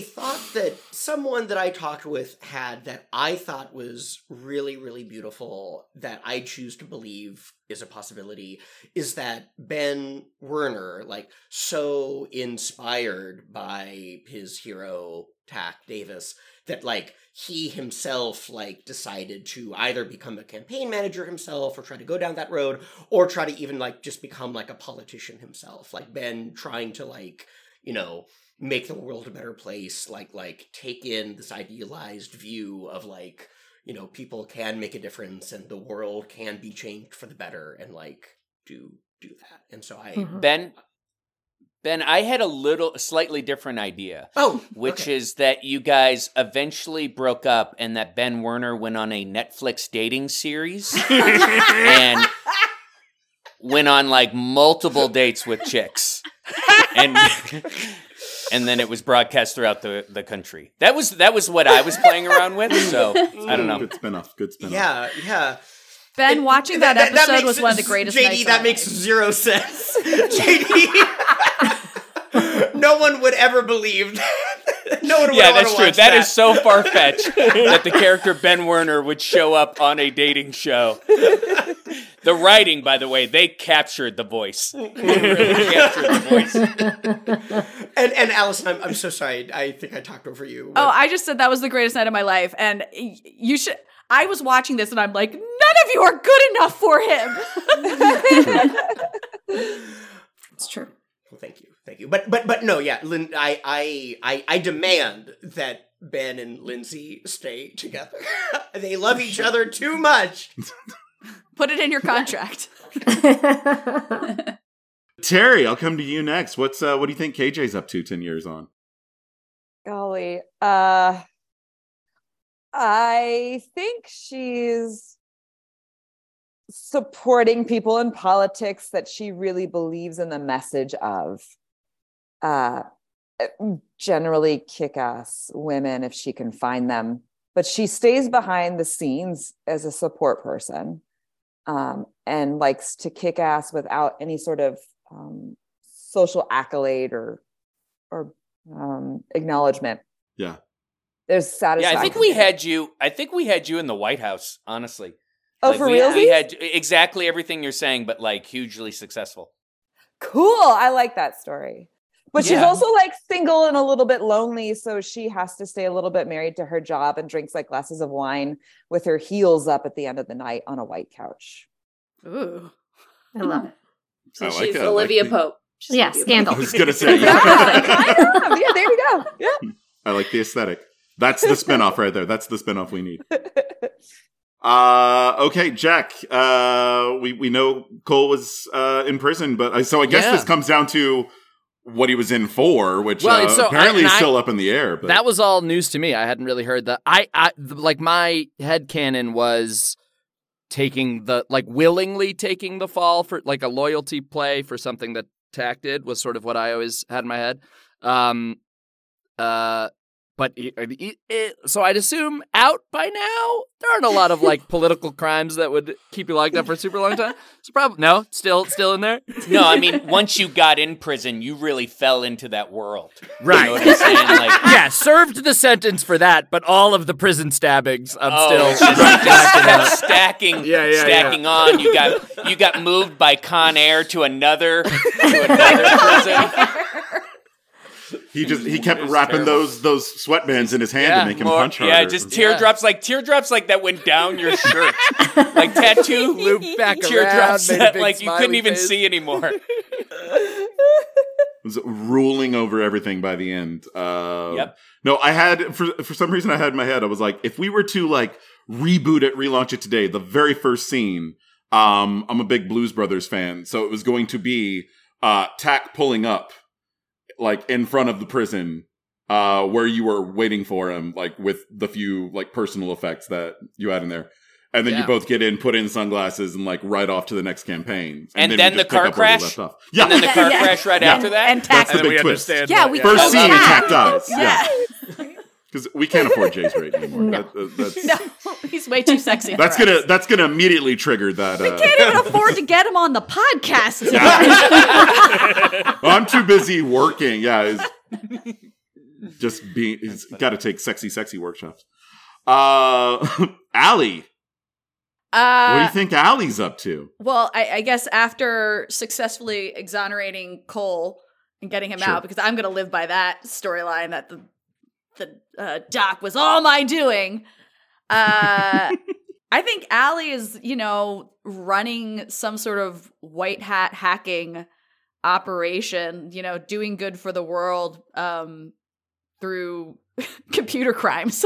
thought that someone that I talked with had that I thought was really, really beautiful, that I choose to believe is a possibility, is that Ben Werner, like, so inspired by his hero, Tak Davis, that, like, he himself, like, decided to either become a campaign manager himself or try to go down that road, or try to even, like, just become, like, a politician himself. Like, Ben trying to, like, you know, make the world a better place, like take in this idealized view of, like, you know, people can make a difference and the world can be changed for the better, and, like, do that. And so I Ben, I had a slightly different idea. Oh, which is that you guys eventually broke up and that Ben Werner went on a Netflix dating series and went on, like, multiple dates with chicks. And then it was broadcast throughout the country. That was what I was playing around with, so I don't know. Good spin-off. Yeah. Ben, watching that episode was one of the greatest JD, that makes zero sense. JD, no one would ever believe that. No one would ever watch that. Yeah, that's true. That is so far-fetched that the character Ben Werner would show up on a dating show. The writing, by the way, they captured the voice. And Allison, I'm so sorry. I think I talked over you. But... Oh, I just said that was the greatest night of my life. And you should... I was watching this and I'm like, none of you are good enough for him. It's true. Well, thank you. But no, yeah, Lynn, I demand that Ben and Lindsay stay together. They love each other too much. Put it in your contract. Teri, I'll come to you next. What's what do you think KJ's up to 10 years on? Golly. I think she's supporting people in politics that she really believes in the message of. Generally kick-ass women if she can find them. But she stays behind the scenes as a support person. And likes to kick ass without any sort of social accolade or acknowledgement. Yeah, there's satisfaction. Yeah, I think we had you in the White House, honestly. Oh, like, for real? We had exactly everything you're saying, but, like, hugely successful. Cool, I like that story. But she's also, like, single and a little bit lonely, so she has to stay a little bit married to her job and drinks, like, glasses of wine with her heels up at the end of the night on a white couch. Ooh. I love it. So she's Olivia Pope. Yeah, Scandal. I was going to say. Yeah, I yeah, there we go. Yeah. I like the aesthetic. That's the spinoff right there. That's the spinoff we need. Okay, Jack, we know Cole was in prison, but I guess this comes down to what he was in for, which apparently is still up in the air. But. That was all news to me. I hadn't really heard that. I like, my headcanon was taking the, like, willingly taking the fall for, like, a loyalty play for something that Tak did was sort of what I always had in my head. But so I'd assume out by now. There aren't a lot of, like, political crimes that would keep you locked up for a super long time. So probably no, still in there. No, I mean, once you got in prison, you really fell into that world, right? You know what I'm saying? Like, yeah, served the sentence for that, but all of the prison stabbings, I'm still just stacking on. You got moved by Con Air to another prison. He kept wrapping those sweatbands in his hand to make him punch harder. Yeah, just teardrops that went down your shirt, like tattoo looped back teardrops around, that, like, you couldn't even see anymore. It was ruling over everything by the end. Yep. No, I had for some reason I had in my head, I was like, if we were to, like, relaunch it today, the very first scene. I'm a big Blues Brothers fan, so it was going to be Tak pulling up, like, in front of the prison, where you were waiting for him, like, with the few, like, personal effects that you had in there. And then you both get in, put in sunglasses, and, like, right off to the next campaign. And then the car crash? Yeah. And then the car crash right after that? And that's the big twist. First scene, Tak dies. Yeah. Because we can't afford Jay's rate anymore. No. No, he's way too sexy. That's gonna immediately trigger that. We can't even afford to get him on the podcast. Well, I'm too busy working. Yeah, Just being, he's got to take sexy workshops. Ali. What do you think Ali's up to? Well, I guess after successfully exonerating Cole and getting him out, because I'm going to live by that storyline that the doc was all my doing. I think Ali is, running some sort of white hat hacking operation, doing good for the world through computer crimes.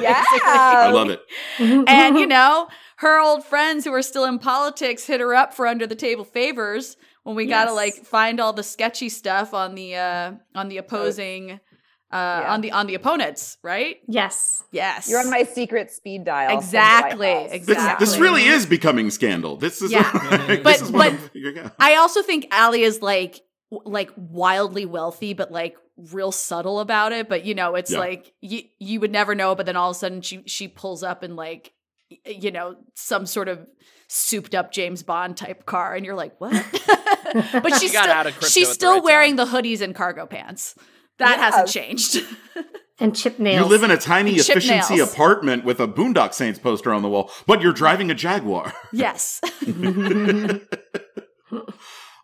Yeah, I love it. And her old friends who are still in politics hit her up for under the table favors when we gotta find all the sketchy stuff on the opposing on the opponents, right? Yes, yes. You're on my secret speed dial. Exactly. This really is becoming Scandal. This is but I also think Ali is like wildly wealthy, but real subtle about it, but it's you would never know, but then all of a sudden she pulls up in some sort of souped up James Bond type car and you're like, what? But she's still wearing the hoodies and cargo pants. That hasn't changed. And chip nails. You live in a tiny efficiency apartment with a Boondock Saints poster on the wall, but you're driving a Jaguar. Yes.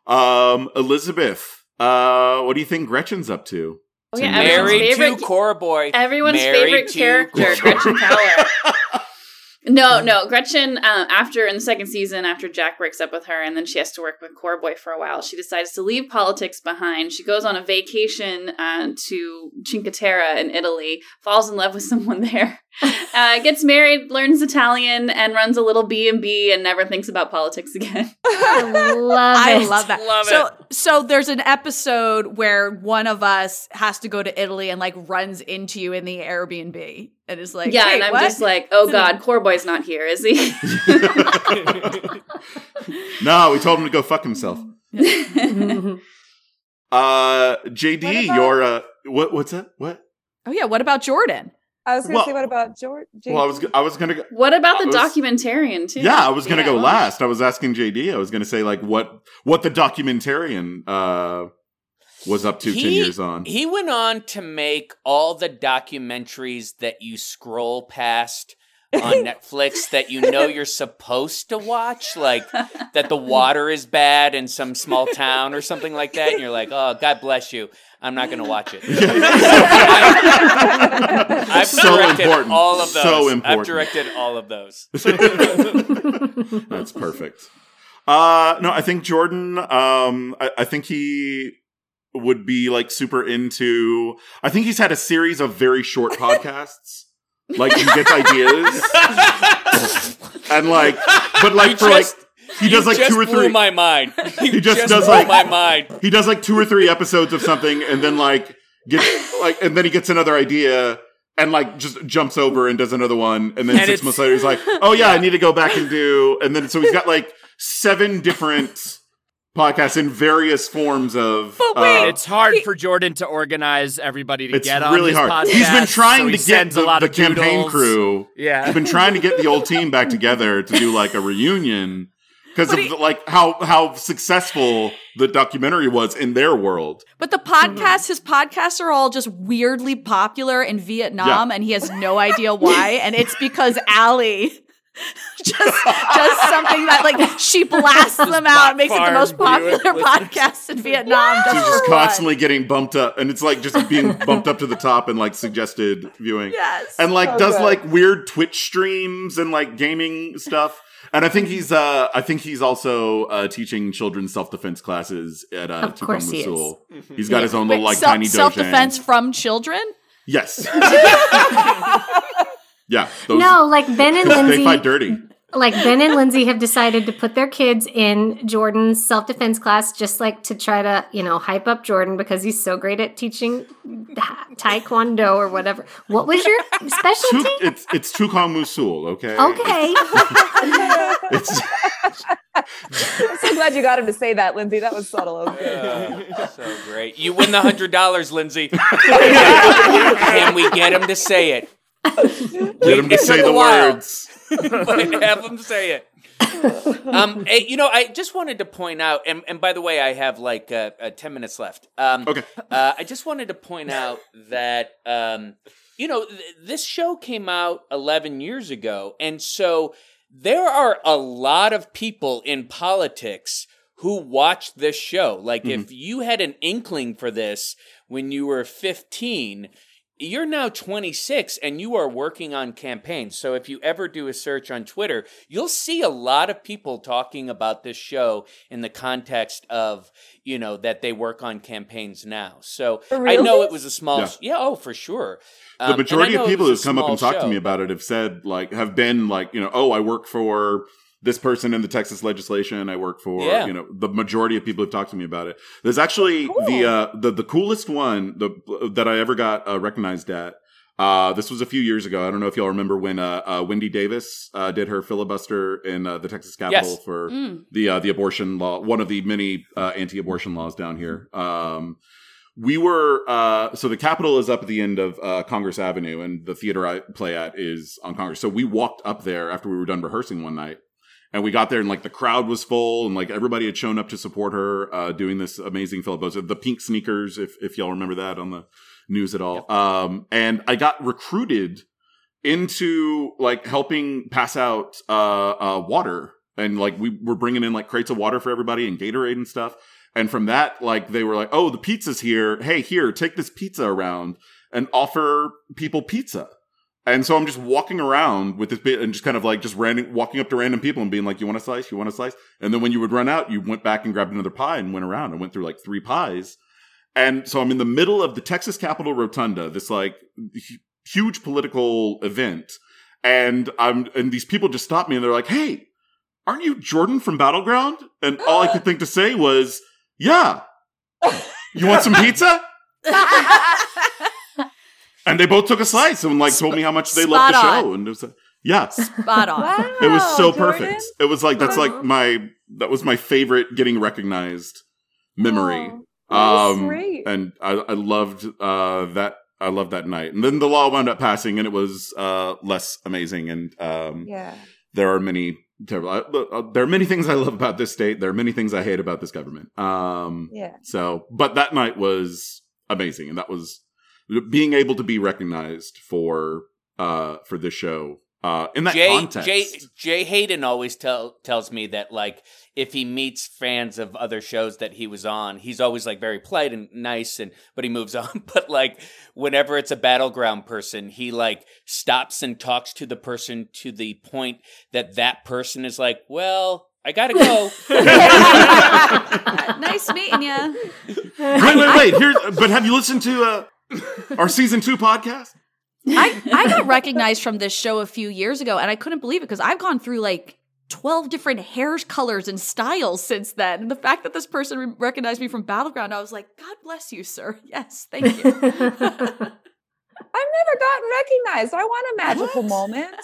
Elizabeth. What do you think Gretchen's up to? Oh, yeah, married to Corboy. Everyone's favorite character, Gretchen Cowler. No, Gretchen, in the second season, after Jack breaks up with her and then she has to work with Corboy for a while, she decides to leave politics behind. She goes on a vacation to Cinque Terre in Italy, falls in love with someone there, gets married, learns Italian, and runs a little B&B and never thinks about politics again. I love that. So there's an episode where one of us has to go to Italy and runs into you in the Airbnb. And it's like, yeah, and I'm just like, oh God, Corboy's not here, is he? No, we told him to go fuck himself. JD, you're what's that? What? Oh yeah, what about Jordan? I was going to say, what about Jordan? Well, I was going to go. What about the documentarian too? Yeah, I was going to go last. I was asking JD. I was going to say what the documentarian was up to 10 years on. He went on to make all the documentaries that you scroll past on Netflix that you're supposed to watch, like that the water is bad in some small town or something like that, and you're like, oh, God bless you. I'm not going to watch it. I've directed all of those. So important. I've directed all of those. That's perfect. No, I think Jordan, I think he would be super into, I think he's had a series of very short podcasts. He gets ideas. And he does two or three. Blew my mind. He just does my mind. He does two or three episodes of something, and then gets and then he gets another idea, and just jumps over and does another one, and then 6 months later he's like, oh yeah, I need to go back and do, and then so he's got 7 different podcasts in various forms of. But wait, it's hard for Jordan to organize everybody to get on. It's really his hard. Podcast, he's been trying to get the campaign crew. Yeah, he's been trying to get the old team back together to do a reunion. Because of how successful the documentary was in their world. But the podcast, his podcasts are all just weirdly popular in Vietnam, and he has no idea why. And it's because Ali just does something that she blasts them out and makes it the most popular podcast in Vietnam. She's just constantly getting bumped up, and it's just being bumped up to the top and suggested viewing. Yes, and weird Twitch streams and gaming stuff. And I think he's also teaching children self-defense classes at Tukong Musul. He's got his own little tiny dojo. Self-defense from children? Yes. Yeah. Ben and Lindsay. They fight dirty. Ben and Lindsay have decided to put their kids in Jordan's self-defense class just to try to, hype up Jordan because he's so great at teaching taekwondo or whatever. What was your specialty? It's Tukong Musul, okay? Okay. I'm so glad you got him to say that, Lindsay. That was subtle. So great. You win the $100, Lindsay. Can we get him to say it? Get him to say the words. But have them say it. I just wanted to point out, and by the way, I have 10 minutes left. I just wanted to point out that, this show came out 11 years ago. And so there are a lot of people in politics who watched this show. If you had an inkling for this when you were 15, you're now 26 and you are working on campaigns. So if you ever do a search on Twitter, you'll see a lot of people talking about this show in the context of, that they work on campaigns now. So I know it was a small... for sure. The majority of people who've come up and talked to me about it have said, I work for... this person in the Texas legislation, I work for, the majority of people who've talked to me about it. There's actually the coolest one that I ever got recognized at. This was a few years ago. I don't know if y'all remember when Wendy Davis did her filibuster in the Texas Capitol for the abortion law, one of the many anti-abortion laws down here. We were so the Capitol is up at the end of Congress Avenue, and the theater I play at is on Congress. So we walked up there after we were done rehearsing one night. And we got there and the crowd was full and everybody had shown up to support her doing this amazing filibuster. The pink sneakers, if y'all remember that on the news at all. Yep. And I got recruited into helping pass out water. And we were bringing in crates of water for everybody and Gatorade and stuff. And from that, they were like, oh, the pizza's here. Hey, here, take this pizza around and offer people pizza. And so I'm just walking around with this bit and just kind of walking up to random people and being like, you want a slice? You want a slice? And then when you would run out, you went back and grabbed another pie and went around. I went through 3 pies. And so I'm in the middle of the Texas Capitol Rotunda, this huge political event. And these people just stopped me and they're like, hey, aren't you Jordan from Battleground? And all I could think to say was, yeah, you want some pizza? And they both took a slice and told me how much they loved the show. And it was spot on. Wow, it was so Jordan. Perfect. It was that was my favorite getting recognized memory. Great. And I loved that night. And then the law wound up passing, and it was less amazing. And there are many terrible. There are many things I love about this state. There are many things I hate about this government. So, but that night was amazing, and that was. Being able to be recognized for this show in that context. Jay Hayden always tells me that if he meets fans of other shows that he was on, he's always very polite and nice, but he moves on. But whenever it's a Battleground person, he stops and talks to the person to the point that person is well. I gotta go. Nice meeting you. Wait. But have you listened to? Our season 2 podcast? I got recognized from this show a few years ago, and I couldn't believe it because I've gone through 12 different hair colors and styles since then. And the fact that this person recognized me from Battleground, I was like, God bless you, sir. Yes, thank you. I've never gotten recognized. I want a magical moment.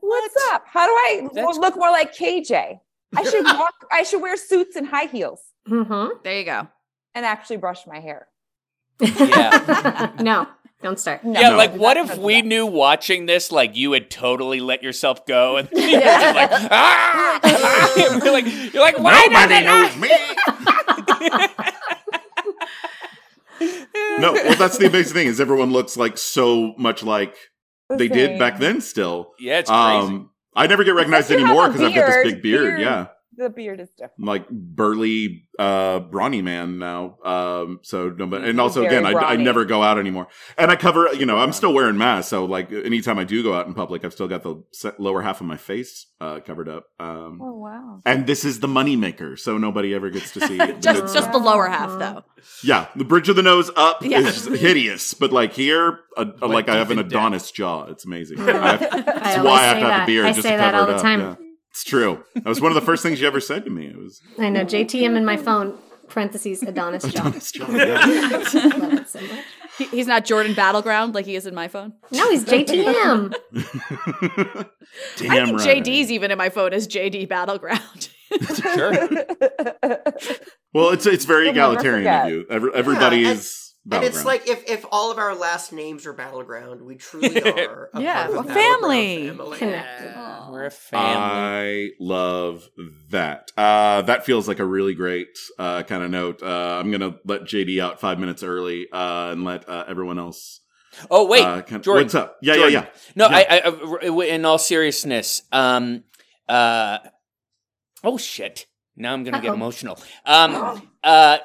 What's up? How do I look more like KJ? I should wear suits and high heels. Mm-hmm. There you go. And actually brush my hair. Yeah. No, don't start. No. Yeah, what if we knew watching this, you had totally let yourself go, and you're you're like, why nobody knows me? No, well, that's the amazing thing is everyone looks so much they did back then. Still, yeah, it's crazy. I never get recognized anymore because I've got this big beard. Yeah. The beard is different. Burly, brawny man now. So no, but and also again, I never go out anymore. And I cover, I'm still wearing masks. So anytime I do go out in public, I've still got the lower half of my face covered up. Oh wow! And this is the moneymaker, so nobody ever gets to see it. just the lower half though. Yeah, the bridge of the nose up is hideous, but here, I have an Adonis jaw. It's amazing. That's why I have to have a beard. I say that all the time. Yeah. It's true. That was one of the first things you ever said to me. It was. I know. JTM in my phone, parentheses, Adonis John. Adonis John, yeah. I love it so much. He's not Jordan Battleground like he is in my phone? No, he's JTM. Damn, I think right. JD's even in my phone as JD Battleground. Sure. Well, it's very egalitarian of you. Everybody is Battleground. And it's like, if all of our last names are Battleground, we truly are a part of a family. Yeah. We're a family. I love that. That feels like a really great kind of note. I'm going to let JD out 5 minutes early and let everyone else... Oh, wait, Jordan. What's up? Yeah. No, yeah. I in all seriousness, oh, shit. Now I'm going to get emotional.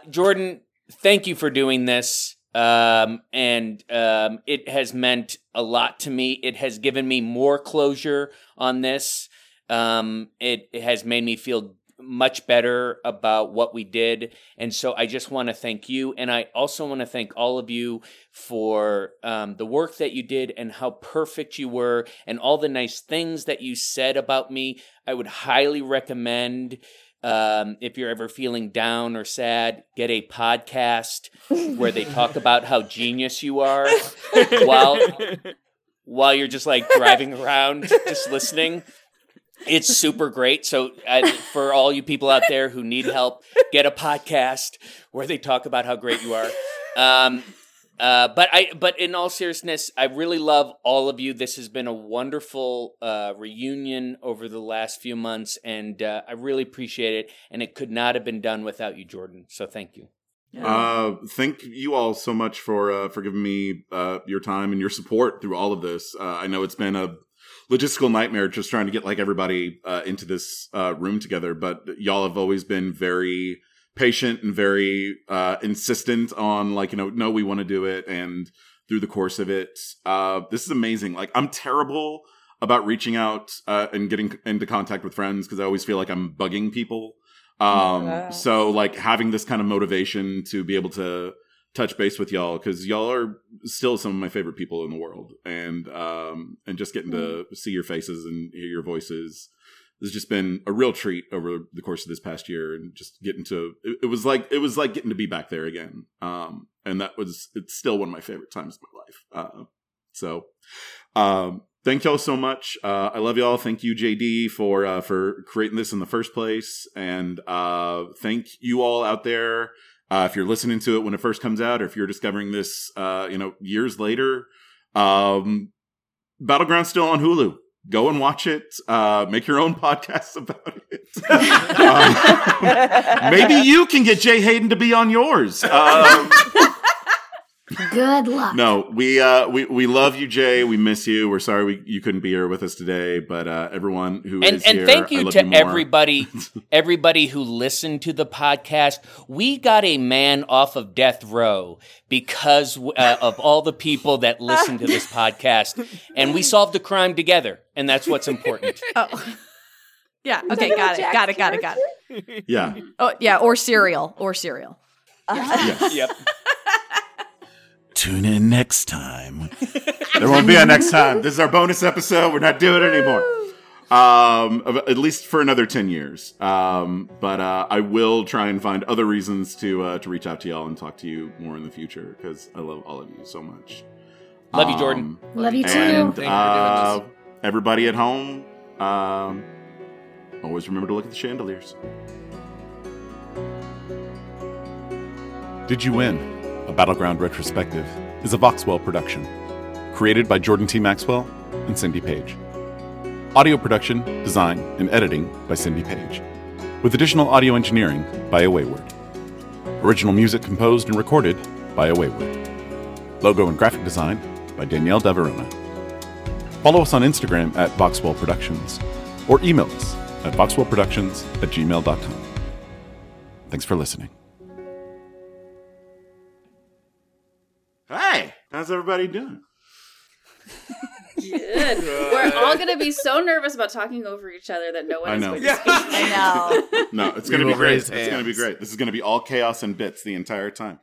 Jordan, thank you for doing this. And it has meant a lot to me. It has given me more closure on this. It has made me feel much better about what we did. And so I just want to thank you. And I also want to thank all of you for the work that you did and how perfect you were and all the nice things that you said about me. I would highly recommend, if you're ever feeling down or sad, get a podcast where they talk about how genius you are while you're just like driving around, just listening. It's super great. So for all you people out there who need help, get a podcast where they talk about how great you are. But in all seriousness, I really love all of you. This has been a wonderful reunion over the last few months, and I really appreciate it. And it could not have been done without you, Jordan. So thank you. Yeah. Thank you all so much for giving me your time and your support through all of this. I know it's been a logistical nightmare just trying to get like everybody into this room together, but y'all have always been very patient and very insistent on like, you know, no, we want to do it. And through the course of it, this is amazing. Like, I'm terrible about reaching out and getting into contact with friends because I always feel like I'm bugging people. So like having this kind of motivation to be able to touch base with y'all, because y'all are still some of my favorite people in the world, and just getting to see your faces and hear your voices has just been a real treat over the course of this past year, and just getting to it was like getting to be back there again, and it's still one of my favorite times of my life. So thank y'all so much. I love y'all. Thank you, JD, for creating this in the first place, and thank you all out there. If you're listening to it when it first comes out, or if you're discovering this, years later, Battleground's still on Hulu. Go and watch it. Make your own podcasts about it. Maybe you can get Jay Hayden to be on yours. Good luck. No, we love you, Jay. We miss you. We're sorry you couldn't be here with us today, but everyone who is here, thank you to everybody who listened to the podcast. We got a man off of death row because of all the people that listened to this podcast, and we solved the crime together, and that's what's important. Oh. Yeah. Okay. Got it. Yeah. Oh yeah. Or cereal. Yes. Yep. Tune in next time. There won't be a next time. This is our bonus episode. We're not doing it anymore. At least for another 10 years. But I will try and find other reasons to reach out to y'all and talk to you more in the future, because I love all of you so much. Love you, Jordan. Love you, too. And, everybody at home, always remember to look at the chandeliers. Did you win? A Battleground Retrospective is a Voxwell production, created by Jordan T. Maxwell and Cindy Page. Audio production, design, and editing by Cindy Page, with additional audio engineering by Awayward. Original music composed and recorded by Awayward. Logo and graphic design by Danielle Davarona. Follow us on Instagram at Voxwell Productions, or email us at voxwellproductions@gmail.com. Thanks for listening. Hey, how's everybody doing? Good. We're all going to be so nervous about talking over each other that no one is going to speak. I know. No, it's going to be great. This is going to be all chaos and bits the entire time.